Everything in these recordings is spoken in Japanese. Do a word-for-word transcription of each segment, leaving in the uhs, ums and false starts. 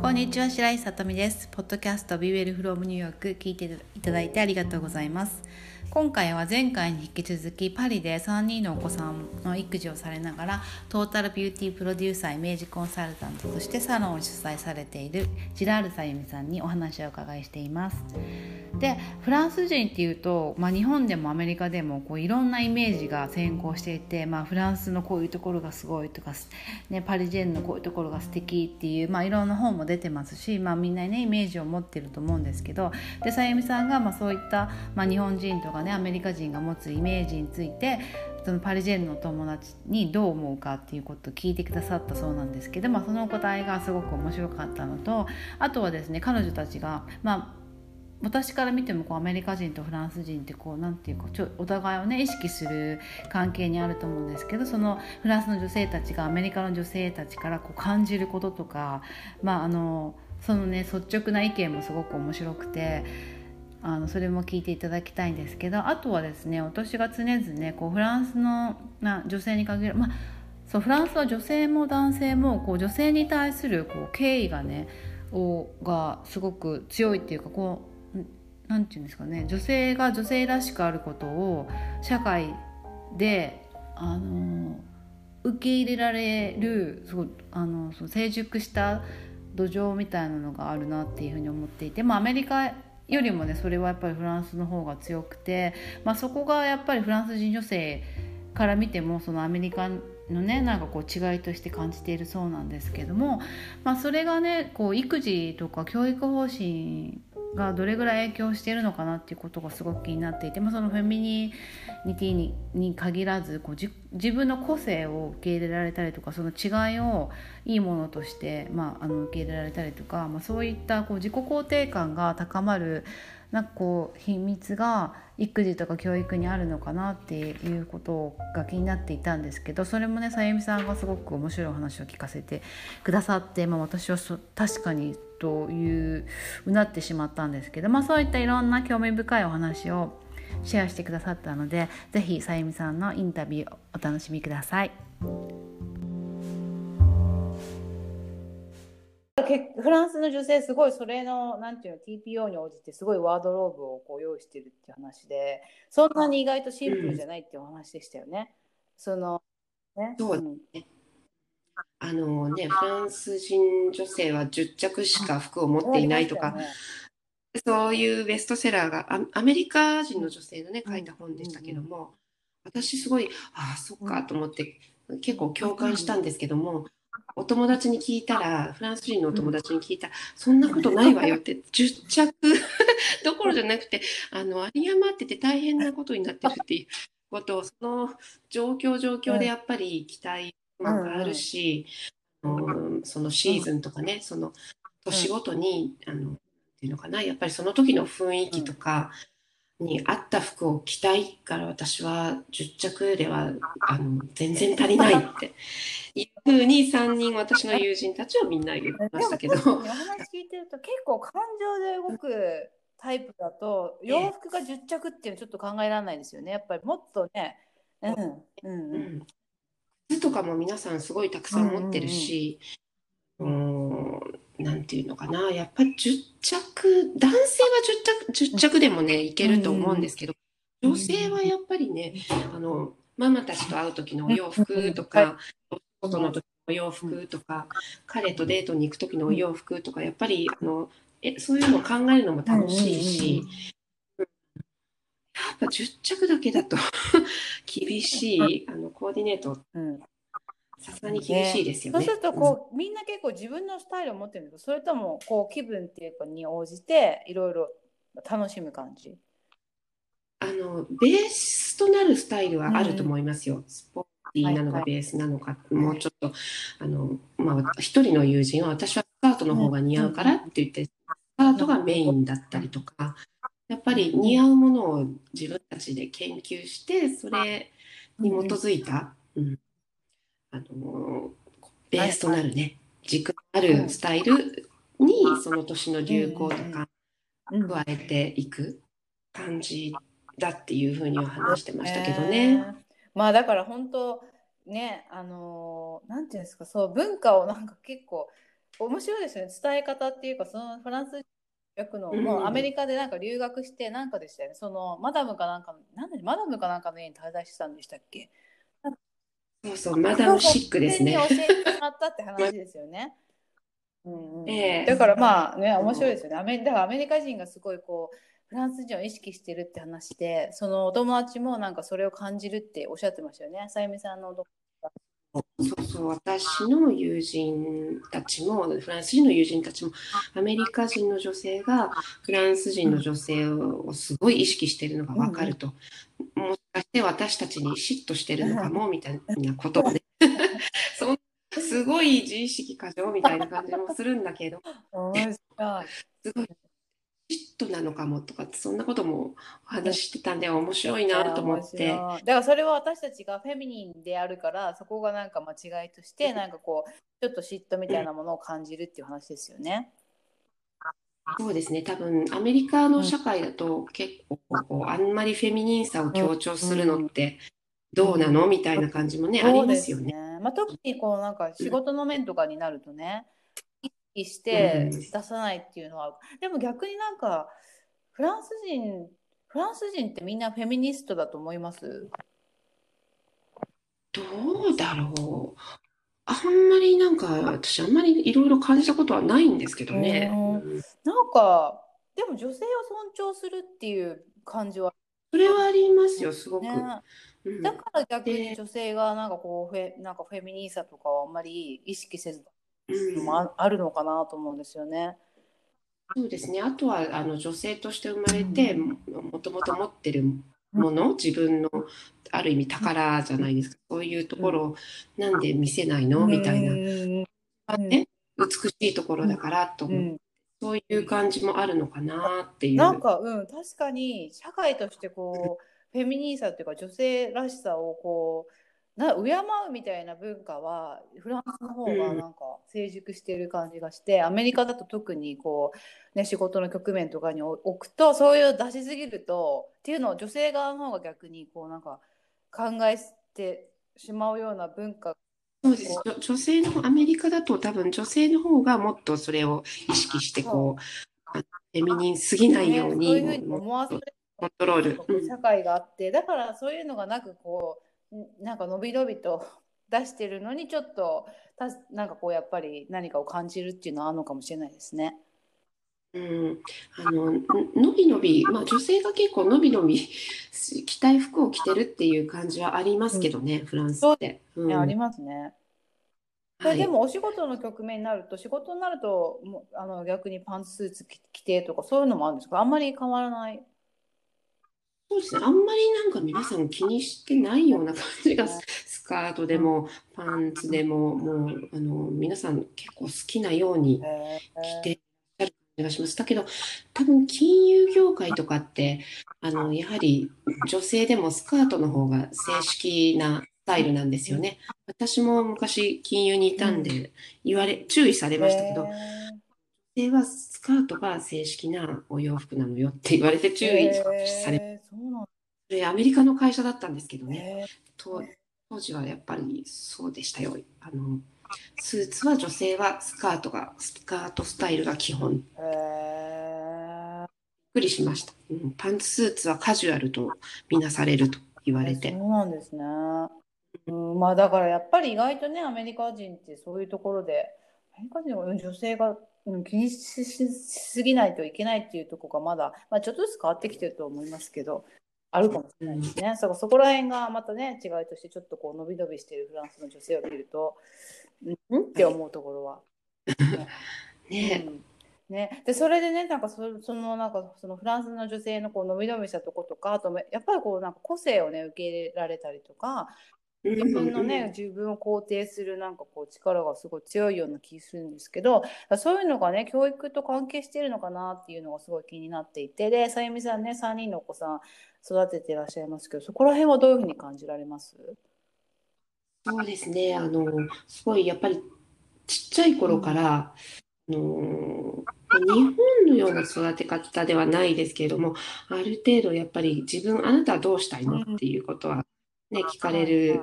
こんにちは、白石さとみです。ポッドキャスト Be Well from New York 聞いていただいてありがとうございます。今回は前回に引き続きパリでさんにんのお子さんの育児をされながらトータルビューティープロデューサーイメージコンサルタントとしてサロンを主催されているジラールさゆみさんにお話をお伺いしています。で、フランス人っていうと、まあ、日本でもアメリカでもこういろんなイメージが先行していて、まあ、フランスのこういうところがすごいとか、ね、パリジェンヌのこういうところが素敵っていう、まあ、いろんな本も出てますし、まあ、みんなねイメージを持ってると思うんですけど、でさゆみさんがまあそういった、まあ、日本人とかねアメリカ人が持つイメージについてそのパリジェンヌの友達にどう思うかっていうことを聞いてくださったそうなんですけど、まあ、そのお答えがすごく面白かったのと、あとはですね彼女たちがまあ私から見てもこうアメリカ人とフランス人ってこうなんていうかちょお互いをね意識する関係にあると思うんですけど、そのフランスの女性たちがアメリカの女性たちからこう感じることとか、まああのそのね率直な意見もすごく面白くて、あのそれも聞いていただきたいんですけど、あとはですね私が常々ねこうフランスの、まあ、女性に限る、まあ、そうフランスは女性も男性もこう女性に対するこう敬意がねをがすごく強いっていうか、こうなんていうんですかね、女性が女性らしくあることを社会であの受け入れられるすごいあの成熟した土壌みたいなのがあるなっていうふうに思っていて、まあ、アメリカよりもねそれはやっぱりフランスの方が強くて、まあ、そこがやっぱりフランス人女性から見てもそのアメリカのねなんかこう違いとして感じているそうなんですけども、まあ、それがねこう育児とか教育方針がどれぐらい影響しているのかなっていうことがすごく気になっていて、まあ、そのフェミニティに、に限らずこうじ自分の個性を受け入れられたりとか、その違いをいいものとして、まあ、あの受け入れられたりとか、まあ、そういったこう自己肯定感が高まるなんかこう秘密が育児とか教育にあるのかなっていうことが気になっていたんですけど、それもねさゆみさんがすごく面白いお話を聞かせてくださって、まあ、私はそ確かにといううなってしまったんですけど、まあ、そういったいろんな興味深いお話をシェアしてくださったので、ぜひさゆみさんのインタビューをお楽しみください。フランスの女性すごいそれのなんていうの ティーピーオー に応じてすごいワードローブをこう用意してるっていう話で、そんなに意外とシンプルじゃないっていうお話でしたよね。そのね、そうですね、あのね、フランス人女性はじゅっ着しか服を持っていないとか、ね、そういうベストセラーがアメリカ人の女性のね書いた本でしたけども、うんうん、私すごいああそっかと思って結構共感したんですけども、お友達に聞いたらフランス人のお友達に聞いたら、うん、そんなことないわよってじゅっ着どころじゃなくてあの有り余ってて大変なことになってるっていうことを、その状況状況でやっぱり期待があるし、うんうん、そのシーズンとかね、その年ごとに、うん、あのっていうのかな、やっぱりその時の雰囲気とかに合った服を着たいから、私はじゅっ着ではあの全然足りないっていうふうにさんにん私の友人たちはみんな言ってましたけど、お話聞いてると結構感情で動くタイプだと洋服がじゅっ着っていうのちょっと考えられないですよね。やっぱりもっとね、うんうんうん、靴とかも皆さんすごいたくさん持ってるし、うんうんうん、なんていうのかな、やっぱりじゅっ着、男性はじゅっ着、じゅっ着でもねいけると思うんですけど、女性はやっぱりねあのママたちと会う時のお洋服とか、お外の時のお洋服とか、彼とデートに行く時のお洋服とか、やっぱりあのえそういうのを考えるのも楽しいし、やっぱじゅっ着だけだと厳しい、あのコーディネートさすがに厳しいですよね。そうするとこうみんな結構自分のスタイルを持ってるんですけど、それともこう気分っていうかに応じていろいろ楽しむ感じ、あのベースとなるスタイルはあると思いますよ、うん、スポーティーなのがベースなのか、はいはい、もうちょっとあの、まあ、一人の友人は私はスカートの方が似合うからって言って、うん、スカートがメインだったりとか、やっぱり似合うものを自分たちで研究してそれに基づいた、うん、あのベースとなるね軸あるスタイルにその年の流行とか加えていく感じだっていうふうには話してましたけどね、えー、まあだから本当ね、あのなんていうんですか、そう文化をなんか結構面白いですね、伝え方っていうか、そのフランス役の、うん、もうアメリカでなんか留学してなんかでしたよね、そのマダムかなんかの、なんでマダムかなんかの家に滞在してたんでしたっけ。そうそう、マダムシックですね。教えてもらったって話ですよね。うんうんえー、だからまあね、面白いですよね。アメリカ、だからアメリカ人がすごいこうフランス人を意識してるって話で、そのお友達もなんかそれを感じるっておっしゃってましたよね、さゆみさんのお友達。そうそう、私の友人たちもフランス人の友人たちもアメリカ人の女性がフランス人の女性をすごい意識しているのが分かると、うん、もしかして私たちに嫉妬しているのかもみたいなことをねそんすごい自意識過剰みたいな感じもするんだけどすごい嫉妬なのかもとかってそんなこともお話してたんで面白いなと思って、だからそれは私たちがフェミニンであるからそこがなんか間違いとしてなんかこうちょっと嫉妬みたいなものを感じるっていう話ですよね。そうですね、多分アメリカの社会だと結構こうあんまりフェミニンさを強調するのってどうなのみたいな感じもね、うん、ありますよね。まあ、特にこうなんか仕事の面とかになるとね、うん、意識して出さないっていうのは、うん、でも逆になんかフランス人フランス人ってみんなフェミニストだと思います？どうだろう、あんまりなんか私あんまりいろいろ感じたことはないんですけどね、うん、なんかでも女性を尊重するっていう感じはそれはありますよ、すごく、ね、うん、だから逆に女性がなんかこうフェなんかフェミニーさとかはあんまり意識せずのもあるのかなと思うんですよね、うん、そうですね。あとはあの女性として生まれて、うん、もともと持ってるもの、自分のある意味宝じゃないですか、そういうところをなんで見せないのみたいな、うんうん、ね、美しいところだからと思って、うんうん、そういう感じもあるのかなっていう。なんか、うん、確かに社会としてこうフェミニーさというか女性らしさをこうな敬うみたいな文化はフランスの方がなんか成熟している感じがして、うん、アメリカだと特にこう、ね、仕事の局面とかに置くとそういう出しすぎるとっていうのを女性側の方が逆にこうなんか考えてしまうような文化。そうです、女性のアメリカだと多分女性の方がもっとそれを意識してこうフェミニンすぎないように、ね、そういうふうに思わせるコントロール社会があって、うん、だからそういうのがなくこうなんかのびのびと出してるのにちょっとたなんかこうやっぱり何かを感じるっていうのはあるのかもしれないですね。うん、あののびのび、まあ、女性が結構のびのび着たい服を着てるっていう感じはありますけどね、うん、フランスって、うん、ありますね、はい、でもお仕事の局面になると仕事になるともあの逆にパンツスーツ着てとかそういうのもあるんですか？あんまり変わらない。そうですね、あんまりなんか皆さん気にしてないような感じが、スカートでもパンツでも、もうあの皆さん結構好きなように着てがします。だけど多分金融業界とかってあのやはり女性でもスカートの方が正式なスタイルなんですよね。私も昔金融にいたんで言われ注意されましたけど、女性はスカートが正式なお洋服なのよって言われて注意されま、アメリカの会社だったんですけどね、当時はやっぱりそうでしたよ。あのスーツは女性はスカートがスカートスタイルが基本。へー、びっくりしました、うん、パンツスーツはカジュアルとみなされると言われて。そうなんですね、うん、まあだからやっぱり意外とねアメリカ人ってそういうところでアメリカ人は女性が気にしすぎないといけないっていうところがまだ、まあ、ちょっとずつ変わってきてると思いますけどあるかもしれないですね、うん、そ, そこら辺がまたね違いとしてちょっとこうのびのびしているフランスの女性を見るとんって思うところは、はい、ね、うん、ね、でそれでねなんか そ, そのなんかそのフランスの女性のこうのびのびしたとことかあとやっぱりこうなんか個性をね受け入れられたりとか自分のね自分を肯定するなんかこう力がすごい強いような気するんですけど、そういうのがね教育と関係しているのかなっていうのがすごい気になっていて、でさゆみさんねさんにんのお子さん育てていらっしゃいますけどそこら辺はどういうふうに感じられます？そうですね、あのすごいやっぱりちっちゃい頃から、うん、あの日本のような育て方ではないですけれどもある程度やっぱり自分あなたはどうしたいのっていうことは、ね、聞かれる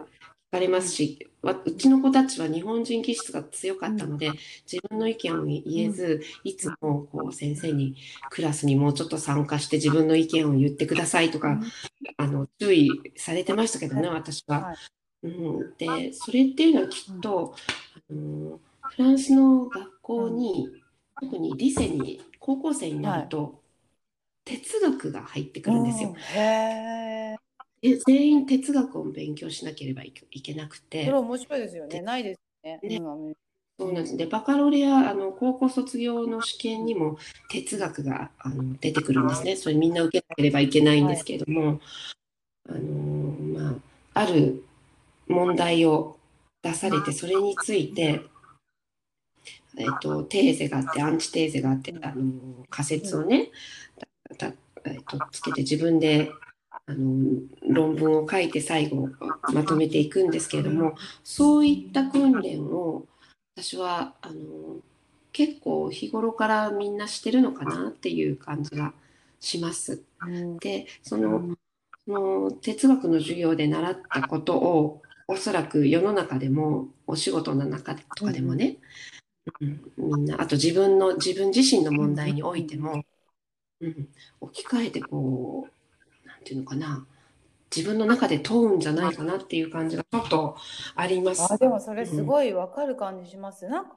聞かれますし、わうちの子たちは日本人気質が強かったので、自分の意見を言えず、いつもこう先生にクラスにもうちょっと参加して自分の意見を言ってくださいとか、あの注意されてましたけどね、私は。うん、でそれっていうのはきっと、あのフランスの学校に、特にリセに高校生になると、はい、哲学が入ってくるんですよ。へえ、全員哲学を勉強しなければいけなくて、それ面白いですよね。ないですね。ね、うん、そうなんですね。バカロレア、あの高校卒業の試験にも哲学があの出てくるんですね。それみんな受けなければいけないんですけれども、はい、あのまあある問題を出されて、それについて。えっと、テーゼがあってアンチテーゼがあって、あの仮説をね、たた、えっと、つけて自分であの論文を書いて最後まとめていくんですけれども、そういった訓練を私はあの結構日頃からみんなしてるのかなっていう感じがします。でその、その哲学の授業で習ったことをおそらく世の中でもお仕事の中とかでもね、うん、みんな、あと自分の自分自身の問題においても、うん、置き換えてこうなんていうのかな、自分の中で問うんじゃないかなっていう感じがちょっとあります。あ、でもそれすごいわかる感じします、うん、なんか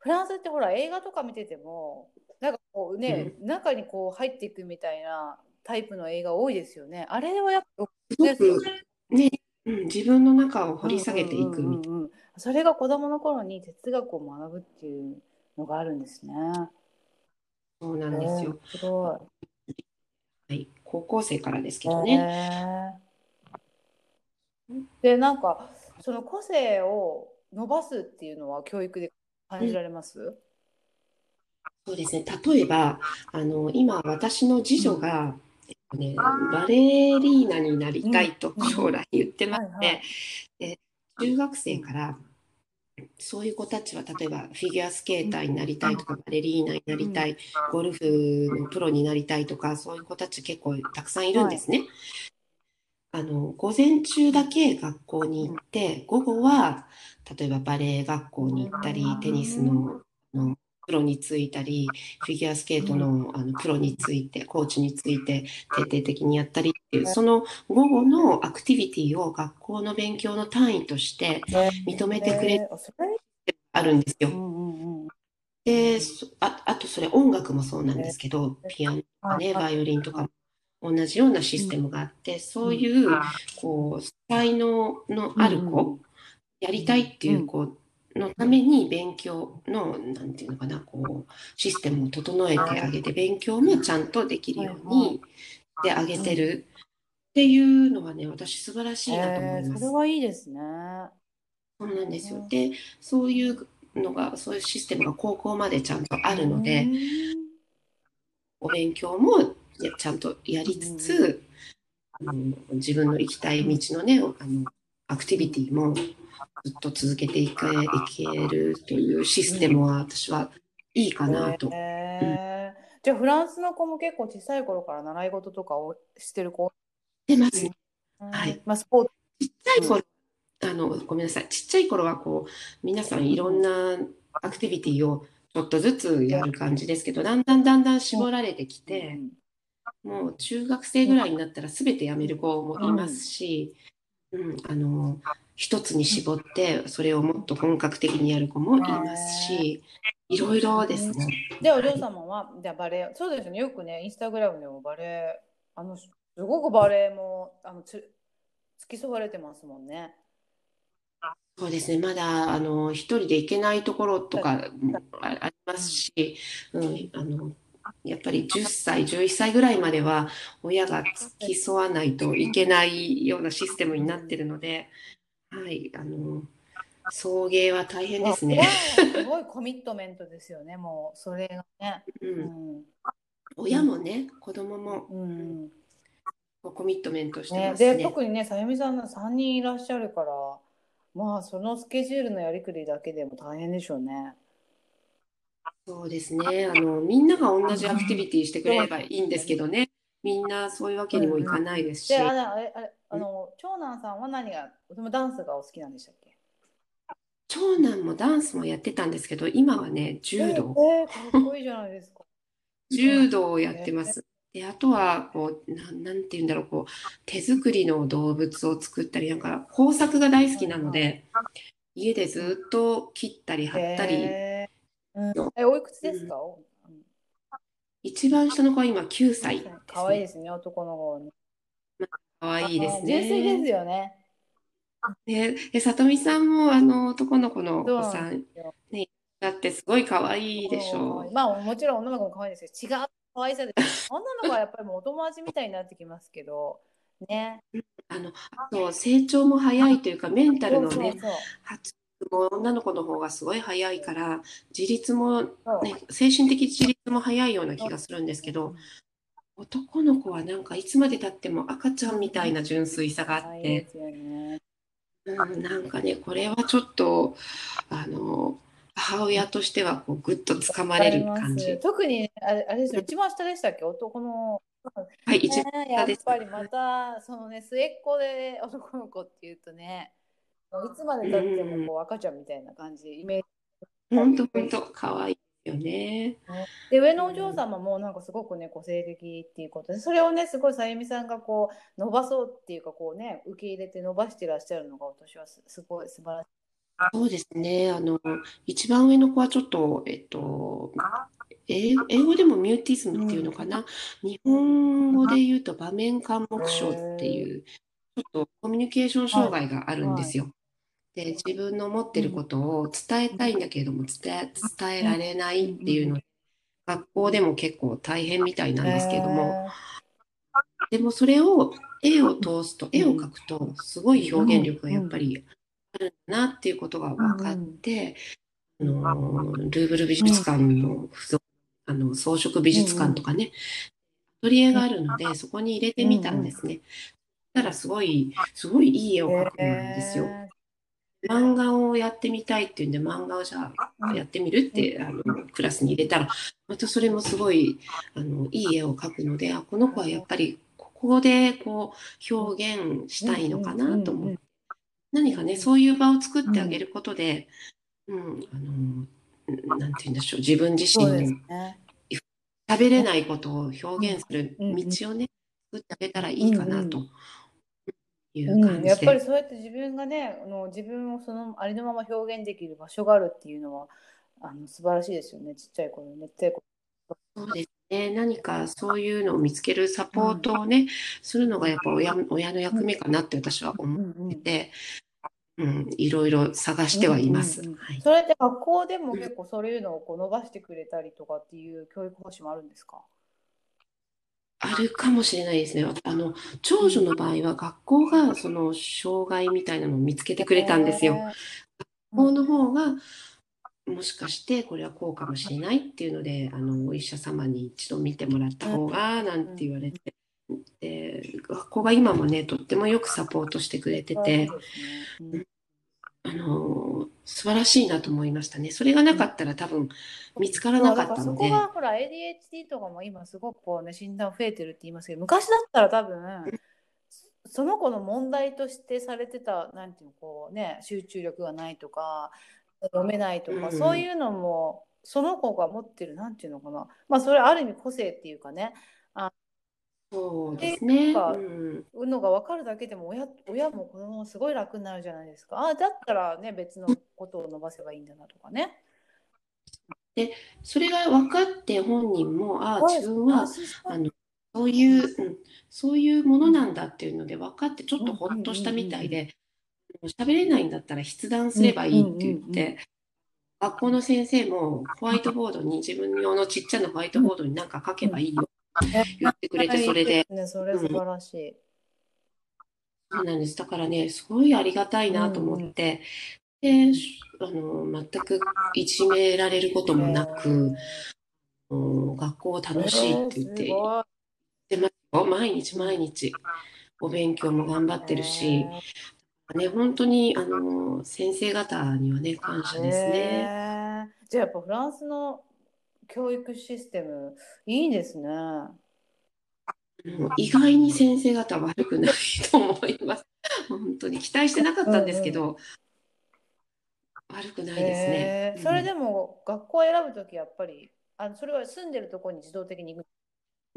フランスってほら映画とか見ててもなんかこうね、うん、中にこう入っていくみたいなタイプの映画多いですよね。あれはやっぱすごくね、うん、自分の中を掘り下げていくみたいな。それが子どもの頃に哲学を学ぶっていうのがあるんですね。そうなんですよ。えー、すごい。はい、高校生からですけどね。えー、でなんかその個性を伸ばすっていうのは教育で感じられます？うん、そうですね。例えばあの今私の次女が、うん、ね、バレリーナになりたいと将来言ってまして、うん、はいはい、で中学生からそういう子たちは例えばフィギュアスケーターになりたいとか、バレリーナになりたい、ゴルフのプロになりたいとか、そういう子たち結構たくさんいるんですね。はい、あの午前中だけ学校に行って、午後は例えばバレエ学校に行ったり、テニスの、のプロについたり、フィギュアスケート の, あのプロについて、コーチについて徹底的にやったりっていう、その午後のアクティビティを学校の勉強の単位として認めてくれるってあるんですよ。で あ, あとそれ音楽もそうなんですけど、ピアノとかね、バイオリンとかも同じようなシステムがあって、そういうこう才能のある子、やりたいっていう子のために勉強のなんていうのかな、こうシステムを整えてあげて、勉強もちゃんとできるようにしてあげてるっていうのはね、私素晴らしいなと思います。えー、それはいいですね。そうなんですよ。で、そういうのが、そういうシステムが高校までちゃんとあるので、お勉強もちゃんとやりつつ、あの自分の行きたい道のね、あのアクティビティもずっと続けていけ、いけるというシステムは私はいいかなと。えー、うん、じゃあフランスの子も結構小さい頃から習い事とかをしてる子でますね。はい。まあ、スポーツ。ちっちゃい頃、うん、あのごめんなさい。ちっちゃい頃はこう皆さんいろんなアクティビティをちょっとずつやる感じですけど、だんだんだんだん絞られてきて、うん、もう中学生ぐらいになったらすべてやめる子もいますし。うんうん、あの一つに絞ってそれをもっと本格的にやる子もいますし、いろいろですね。でお嬢様はじゃあバレエ、そうですね、よくねインスタグラムでもバレエ、あのすごくバレエもあのつ付き添われてますもんね。そうですね、まだあの一人で行けないところとかもありますし、うん、あのやっぱりじゅっさいじゅういっさいぐらいまでは親が付き添わないといけないようなシステムになってるので、はい、あの送迎は大変ですね。すごいコミットメントですよね、もうそれがね、うんうん、親もね子供も、うん、コミットメントしてますね。で特にねさゆみさんのさんにんいらっしゃるから、まあそのスケジュールのやりくりだけでも大変でしょうね。そうですね、あのみんなが同じアクティビティしてくれればいいんですけどね、みんなそういうわけにもいかないですし。であれあれあの長男さんは何が、でもダンスがお好きなんでしたっけ？長男もダンスもやってたんですけど、今はね、柔道、えー、かっこいいじゃないですか。柔道をやってます。で、あとはこう、なん、なんて言うんだろう、こう、手作りの動物を作ったり、なんか工作が大好きなので、家でずっと切ったり貼ったり、えーうん、えおいくつですか？うん一番下の子は今きゅうさいです可愛いね。ですね、男の子はね。可愛いですね。純粋ですよね。ね、で、さとみさんもあの男の子のおそう子なさんんですよ。ね、だってすごい可愛いでしょうんう。まあもちろん女の子も可愛いですけど、違う可愛さです。女の子はやっぱりもうお友達みたいになってきますけど、ね。あの、あと成長も早いというか、メンタルそうのそうね、そう。発育も女の子の方がすごい早いから、自立も、そうね、精神的自立も早いような気がするんですけど、男の子はなんかいつまでたっても赤ちゃんみたいな純粋さがあ可っ愛いでて、すよね。うん、なんかね、これはちょっと、あの、母親としてはこうグッとつかまわかれりるま感す。じ。特にあれ、あれですよ、一番下でしたっけ、男の。はい、一番ね、や下っです。ぱりまた、そのね、末っ子で男の子っていうとね、いつまでたってもこう赤ちゃんみたいな感じ、イメージ。本当本当可愛いよね。で、上のお嬢様もなんかすごくね、個性的っていうことで、それをね、すごいさゆみさんがこう、伸ばそうっていうか、こうね、受け入れて伸ばしてらっしゃるのが、私はすすごい素晴らしい。そうですね。あの、一番上の子はちょっと、えっと、英英語でもミューティズムっていうのかな。日本語で言うと場面緘黙症っていう、ちょっとコミュニケーション障害があるんではすい。よ。で、自分の思ってることを伝えたいんだけれども、伝え、伝えられないっていうの、学校でも結構大変みたいなんですけれども、えでもそれを絵を通すと、絵を描くと、すごい表現力がやっぱりあるんだなっていうことが分かって、あのルーブル美術館の付属、あの装飾美術館とかね、アトリエがあるので、そこに入れてみたんですね。そしたらすごい、すごいいい絵を描くようなんですよ。漫画をやってみたいっていうんで、漫画をじゃあやってみるって、あのクラスに入れたら、またそれもすごい、あのいい絵を描くので、あ、この子はやっぱりここでこう表現したいのかなと思って、何かね、そういう場を作ってあげることで、うん、あのなんて言うんでしょう、自分自身そうですにね。喋れないことを表現するうんうん道をね、作ってあげたらいいかなといううん、感やじっぱりで。そうやって自分がね、あの自分をそのありのまま表現できる場所があるっていうのは、あの素晴らしいですよね、ちっちゃい頃ね。ちっちゃい頃そうですね、何かそういうのを見つけるサうポーんトをね、するのがやっぱ親、親のうん役目かなって私は思うっんうんてて、うん、いろいろ探しうんてうはいまんす。うん、はい。それって学校でもうん結構そういうのをこう伸ばしてくれたりとかっていう教育方針もあるんですか？あるかもしれないですね。あの、う長女んの場合は学校がその障害みたいなのを見つけてくれたんですよ。えー、う学校んの方がもしかしてこれはこうかもしれないっていうので、あの、お医者様に一度見てもらったうん方が、なんうてん言われて、で、学校が今もね、とってもよくサポートしてくれてはい、いいて、ですね。ううんんあの、素晴らしいなと思いましたね。それがうなんかったら多分見つからそなう、かだかっらたそのこで、がほら エーディーエイチディー とかも今すごくこうね、診断増えてるって言いますけど、昔だったら多分、その子の問題としてされてた、なんていうの、こうね、集中力がないとか、読めないとうか、そうん、いうのも、その子が持ってる、なんていうのかな、まあ、それある意味個性っていうかね、あ、そうでですすね。うか、ん。のが分かるだけでも親、親も子供もすごい楽になるじゃないですか。ああ、だったらね、別のことを伸ばせばいいんだなとかね。で、それが分かって本人も、ああ、はい、自分あ、は、そうそう。あの、そういう、うん、そういうもうのん、なんだっていうので分かって、ちょうっとん、ほうっん、とうしたみたん、いで、もう喋れないんだったら筆談うすん、ればういいっん、てう言っん、うん。て、学校の先生もホワイトボードに、自分用のちっちゃなホワイトボードに何か書けばいいよえ、言ってくれて、いそいれでで、すね。それう素ん、晴らしい。そうなんです。だからね、すごいありがたいうなと思っんうん。て、で、あの、全くいじめられることもなく、えうん学校をー、楽しいっえー、て言っすて、ごい。で、ま毎日毎日お勉強も頑張ってるし、えね、本当にあの先生方にはね、感謝ー、ですね。えー、じゃあやっぱフランスの教育システム、いいですね。もう意外に先生方は悪くない と思います。本当に期待してなかっうたんですけんうん。ど、悪くないですね、えー、それでも学校を選ぶときやっぱりあのそれは住んでるところに自動的に行く、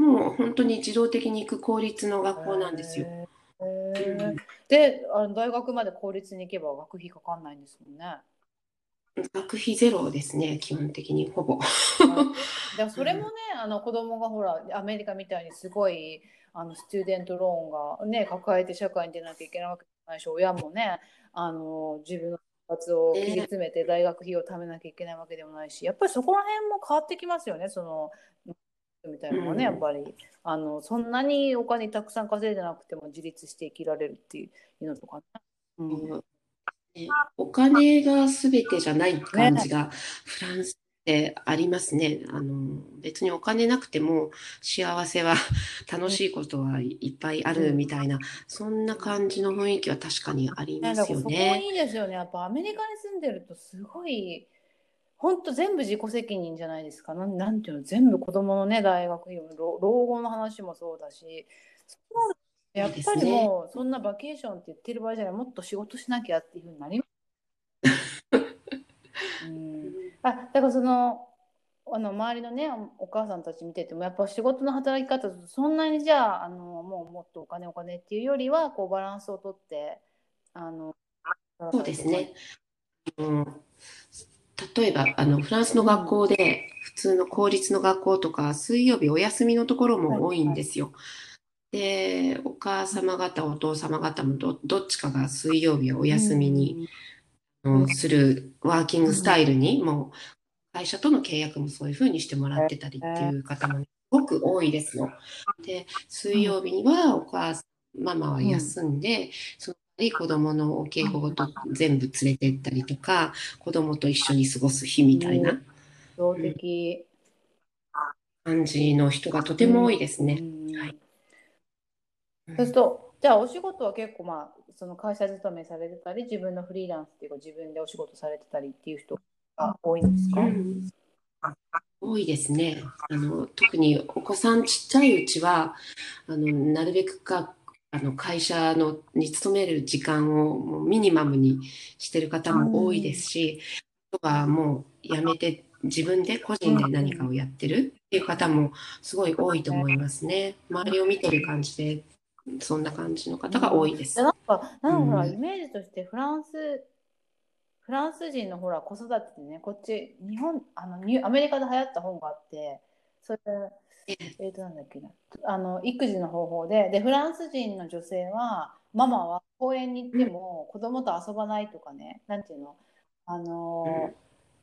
もう本当に自動的に行く公立の学校なんですよ、えーえーうん、であの大学まで公立に行けば学費かかんないんですもんね。学費ゼロですね、基本的にほぼ、はい、でもそれもね、うん、あの子供がほらアメリカみたいにすごいあのスチューデントローンが、ね、抱えて社会に出なきゃいけないわけじゃないし、親もねあの自分の生活を切り詰めて大学費を貯めなきゃいけないわけでもないし、やっぱりそこら辺も変わってきますよね、そのみたいなのもね、うん、やっぱりあのそんなにお金たくさん稼いでなくても自立して生きられるっていうのとかね、うん、お金が全てじゃない感じがフランスってありますね。あの別にお金なくても幸せは楽しいことはいっぱいあるみたいな、そんな感じの雰囲気は確かにありますよね。そこいいですよね。やっぱアメリカに住んでるとすごい本当全部自己責任じゃないですか。なん、なんていうの、全部子供のね大学費、老後の話もそうだし、そうやっぱりもうそんなバケーションって言ってる場合じゃない、もっと仕事しなきゃっていうふうになります、うん、あだからそのあの周りのねお母さんたち見ててもやっぱ仕事の働き方とそんなにじゃあ、あのもうもっとお金お金っていうよりはこうバランスをとってあのそうですね、うん、例えばあのフランスの学校で普通の公立の学校とか水曜日お休みのところも多いんですよ、はいはい、でお母様方お父様方も ど, どっちかが水曜日をお休みに、うん、するワーキングスタイルに、うん、もう会社との契約もそういう風にしてもらってたりっていう方もすごく多いですよ。で水曜日にはお母さんママは休んで、うん、その代わり子どものお稽古ごと全部連れて行ったりとか子どもと一緒に過ごす日みたいな、うんうん、感じの人がとても多いですね、うんはい。そうするとじゃあお仕事は結構、まあ、その会社勤めされてたり自分のフリーランスっていうか自分でお仕事されてたりっていう人が多いんですか？うん、多いですね。あの特にお子さんちっちゃいうちはあのなるべくかあの会社のに勤める時間をもうミニマムにしてる方も多いですし、あとはもうやめて自分で個人で何かをやってるっていう方もすごい多いと思いますね。周りを見てる感じでそんな感じの方が多いです。なんか、なんかほら、うん、イメージとしてフランス、フランス人のほら子育てでね、こっち日本あのアメリカで流行った本があって、それえっとなんだっけな、あの育児の方法で、でフランス人の女性はママは公園に行っても子供と遊ばないとかね、うん、なんていうの、あの、うん、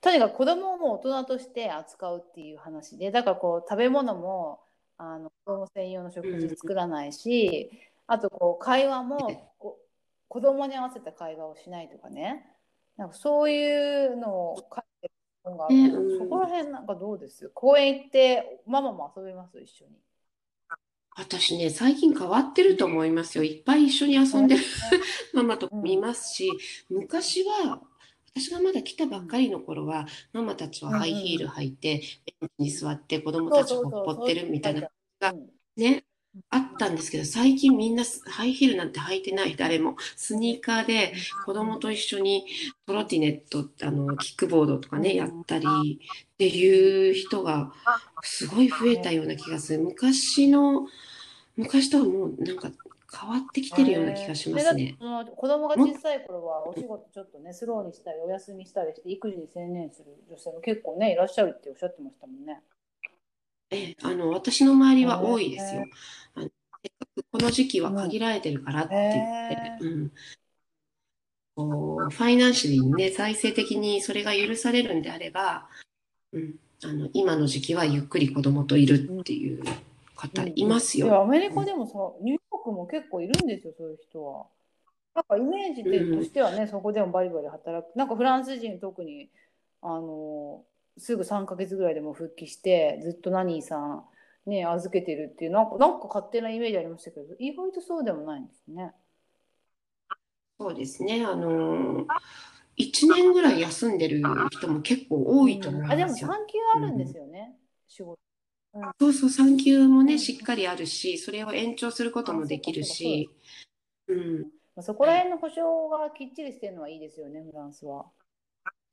とにかく子供をもう大人として扱うっていう話で、だからこう食べ物もあの子供専用の食事作らないし、うん、あとこう会話も子供に合わせた会話をしないとかね、なんかそういうのを書いてる本がある、ね、うん、そこら辺なんかどうです？公園行ってママも遊びます？一緒に。私ね最近変わってると思いますよ。いっぱい一緒に遊んでる、うん、ママと見ますし、うん、昔は私がまだ来たばっかりの頃はママたちはハイヒール履いてベンチに座って子供たちをほっぽってるみたいなのがねあったんですけど、最近みんなハイヒールなんて履いてない、誰もスニーカーで子供と一緒にトロティネットあのキックボードとかねやったりっていう人がすごい増えたような気がする。昔の昔とはもうなんか変わってきてるような気がしますね。えー、子供が小さい頃はお仕事ちょっとねスローにしたりお休みしたりして育児に専念する女性も結構ねいらっしゃるっておっしゃってましたもんね。えあの私の周りは多いですよ。えー、あのこの時期は限られてるからって言って、うんえーうん、こうファイナンシャルにね財政的にそれが許されるんであれば、うん、あの今の時期はゆっくり子供といるっていう方いますよ。うんうん、いやアメリカでもさ、うん僕も結構いるんですよそういう人は。なんかイメージとしてはね、うん、そこでもバリバリ働く。なんかフランス人特にあのすぐさんかげつぐらいでも復帰してずっとナニーさん、ね、預けてるっていうなんか、なんか勝手なイメージありましたけど意外とそうでもないんですね。そうですね、あのいちねんぐらい休んでる人も結構多いと思いますよ。うん、あでも産休あるんですよね、うん、仕事そうそう産休もねしっかりあるしそれを延長することもできるし、うん、そこら辺の保障がきっちりしてるのはいいですよねフランスは。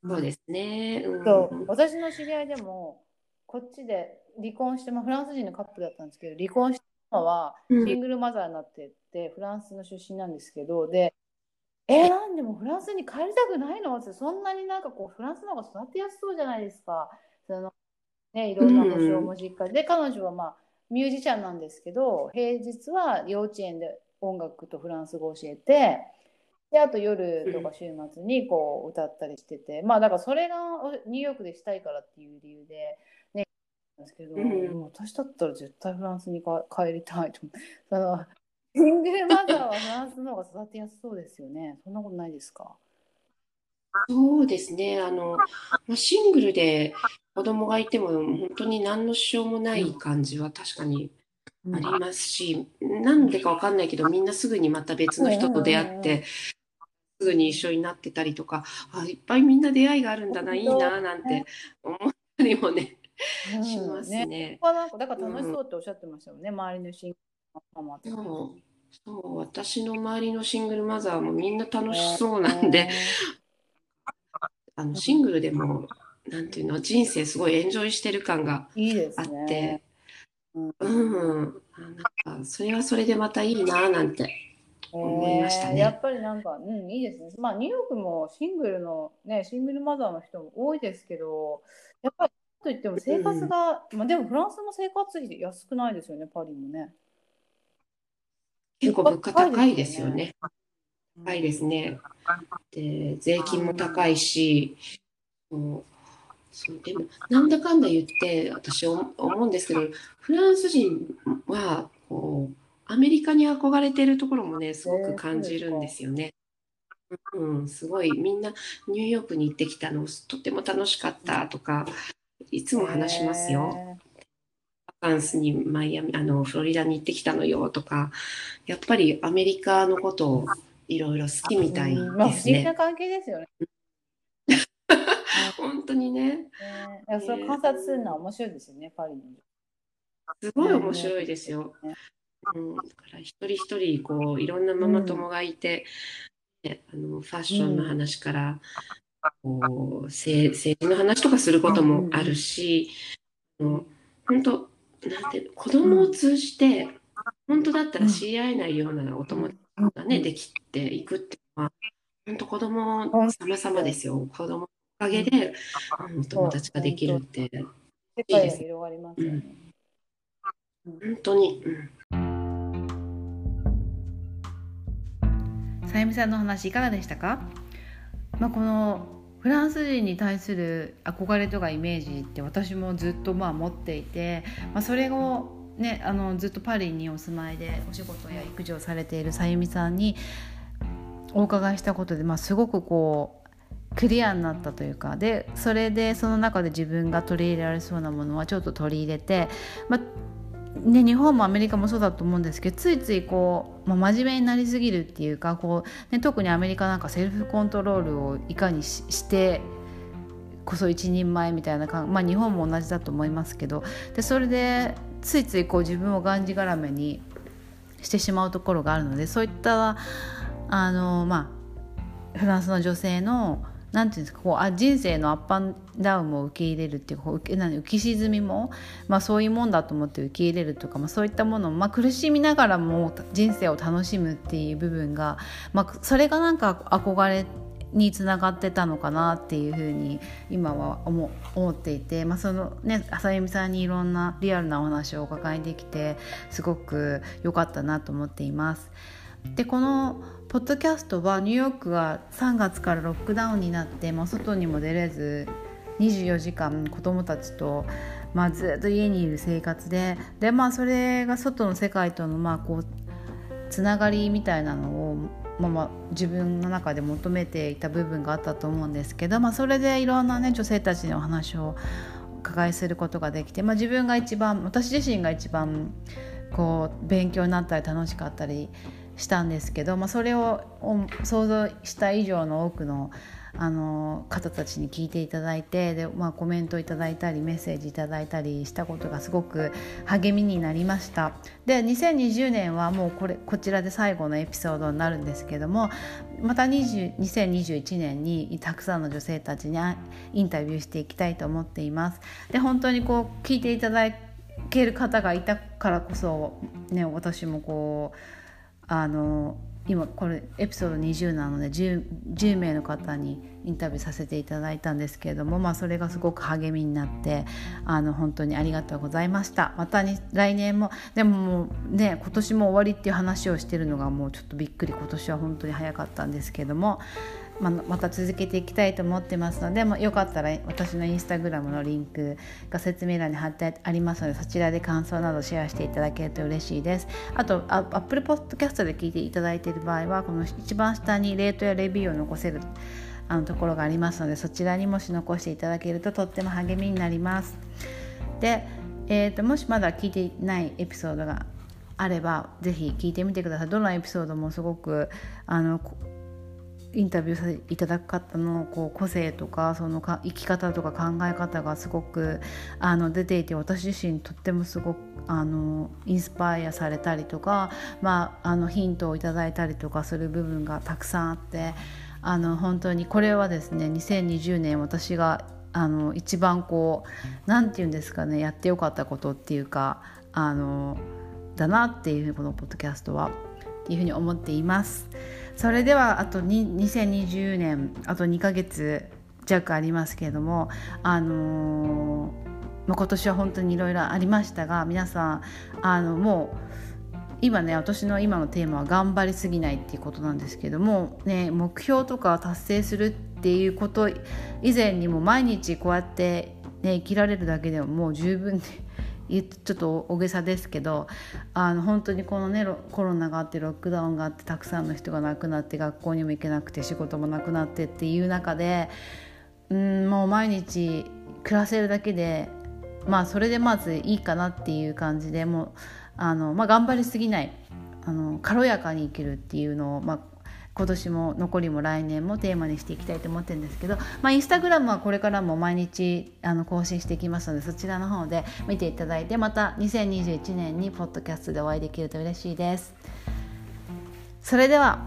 そうですね、うん、そう私の知り合いでもこっちで離婚して、まあ、フランス人のカップルだったんですけど離婚して今はシングルマザーになってって、うん、フランスの出身なんですけどでえー、なんでもフランスに帰りたくないのってそんなになんかこうフランスの方が育てやすそうじゃないですかその、ね、いろんな保証も実家で、うん、彼女は、まあ、ミュージシャンなんですけど平日は幼稚園で音楽とフランス語を教えてであと夜とか週末にこう歌ったりしてて、うん、まあだからそれがニューヨークでしたいからっていう理由でねですけど、うん、私だったら絶対フランスにか帰りたいと思う。シングルマザーはフランスの方が育てやすそうですよね。そんなことないですか？そうですね。あのシングルで子供がいても本当に何の支障もない感じは確かにありますし、うん、なんでかわかんないけどみんなすぐにまた別の人と出会って、うんうんうん、すぐに一緒になってたりとかあいっぱいみんな出会いがあるんだな、いいななんて思ったりもね、うん、しますね。ね、ここはなんかだから楽しそうっておっしゃってましたよね、うん、周りのシングルそうそう私の周りのシングルマザーもみんな楽しそうなんで、えーえー、あのシングルでもなんていうの人生すごいエンジョイしてる感があっていいですね、うんうん、なんかそれはそれでまたいいななんて思いましたね、えー、やっぱりなんか、うん、いいですね、まあ、ニューヨークもシングルの、ね、シングルマザーの人も多いですけどやっぱりといっても生活が、うんまあ、でもフランスも生活費安くないですよねパリもね結構物価高いですよね。高いですね。で、税金も高いし、もうそうでもなんだかんだ言って私思うんですけど、フランス人はこうアメリカに憧れてるところもねすごく感じるんですよね。うん、すごいみんなニューヨークに行ってきたのとても楽しかったとかいつも話しますよ。フランスにマイアミあのフロリダに行ってきたのよとかやっぱりアメリカのことをいろいろ好きみたいですね、まあ、不思議な関係ですよね本当にね、えー、それ観察するのは面白いですよねパリにすごい面白いですよ、えーうん、だから一人一人こういろんなママ友がいて、うんね、あのファッションの話から、うん、こう政治の話とかすることもあるし、うんうん、本当なんて子供を通じて本当だったら知り合えないようなお友達がね、うん、できていくっていうのは本当子供様々ですよ。子供のおかげで、うん、お友達ができるって世界が広がりますよね、うん、本当に、うん、さゆみさんの話いかがでしたか？まあ、このフランス人に対する憧れとかイメージって私もずっとまあ持っていて、まあ、それを、ね、あのずっとパリにお住まいでお仕事や育児をされているさゆみさんにお伺いしたことで、まあ、すごくこうクリアになったというかでそれでその中で自分が取り入れられそうなものはちょっと取り入れて、まあね、日本もアメリカもそうだと思うんですけどついついこうまあ、真面目になりすぎるっていうかこう、ね、特にアメリカなんかセルフコントロールをいかに し, してこそ一人前みたいな感、まあ、日本も同じだと思いますけどでそれでついついこう自分をがんじがらめにしてしまうところがあるのでそういったあの、まあ、フランスの女性のなんていうんですかこうあ人生のアップアンダウンも受け入れるっていうか浮き沈みも、まあ、そういうもんだと思って受け入れるとか、まあ、そういったものを、まあ、苦しみながらも人生を楽しむっていう部分が、まあ、それがなんか憧れにつながってたのかなっていうふうに今は 思, 思っていて、まあそのね、さゆみさんにいろんなリアルなお話をお伺いできてすごく良かったなと思っています。でこのポッドキャストはニューヨークがさんがつからロックダウンになって、まあ、外にも出れずにじゅうよじかん子どもたちと、まあ、ずっと家にいる生活で、で、まあ、それが外の世界とのまあこうつながりみたいなのを、まあ、まあ自分の中で求めていた部分があったと思うんですけど、まあ、それでいろんな、ね、女性たちのお話を伺いすることができて、まあ、自分が一番私自身が一番こう勉強になったり楽しかったりしたんですけど、まあ、それを想像した以上の多くのあの方たちに聞いていただいて、で、まあ、コメントいただいたりメッセージいただいたりしたことがすごく励みになりました。で、にせんにじゅうねんはもうこれこちらで最後のエピソードになるんですけども、またにせんにじゅういちねんにたくさんの女性たちにインタビューしていきたいと思っています。で、本当にこう聞いていただける方がいたからこそ、ね、私もこうあの今これエピソードにじゅうなので 10名の方にインタビューさせていただいたんですけれども、まあ、それがすごく励みになってあの本当にありがとうございました。またに来年もでももう、ね、今年も終わりっていう話をしてるのがもうちょっとびっくり、今年は本当に早かったんですけれども、まあ、また続けていきたいと思ってますので、まあ、よかったら私のインスタグラムのリンクが説明欄に貼ってありますので、そちらで感想などシェアしていただけると嬉しいです。あとアップルポッドキャストで聞いていただいている場合は、この一番下にレートやレビューを残せるあのところがありますので、そちらにもし残していただけるととっても励みになります。で、えーと、もしまだ聞いていないエピソードがあればぜひ聞いてみてください。どのエピソードもすごくあのインタビューさせていただく方のこう個性とか、そのか生き方とか考え方がすごくあの出ていて、私自身とってもすごくあのインスパイアされたりとか、まあ、あのヒントをいただいたりとかする部分がたくさんあって、あの本当にこれはですね、にせんにじゅうねん私があの一番こうなんていうんですかね、やってよかったことっていうかあのだなっていうふうにこのポッドキャストはっていうふうに思っています。それではあとにせんにじゅうねんあとにかげつよわありますけれども、あのー、今年は本当にいろいろありましたが、皆さんあのもう今ね、私の今のテーマは頑張りすぎないっていうことなんですけども、ね、目標とか達成するっていうこと以前にも毎日こうやって、ね、生きられるだけでももう十分でちょっと大げさですけど、あの本当にこのねコロナがあってロックダウンがあってたくさんの人が亡くなって、学校にも行けなくて仕事もなくなってっていう中で、うんもう毎日暮らせるだけで、まあ、それでまずいいかなっていう感じで、もうあの、まあ、頑張りすぎない、あの軽やかに生きるっていうのを、まあ今年も残りも来年もテーマにしていきたいと思ってるんですけど、まあ、インスタグラムはこれからも毎日あの更新していきますので、そちらの方で見ていただいて、またにせんにじゅういちねんにポッドキャストでお会いできると嬉しいです。それでは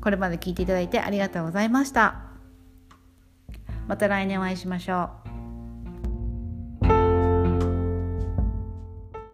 これまで聞いていただいてありがとうございました。また来年お会いしましょう。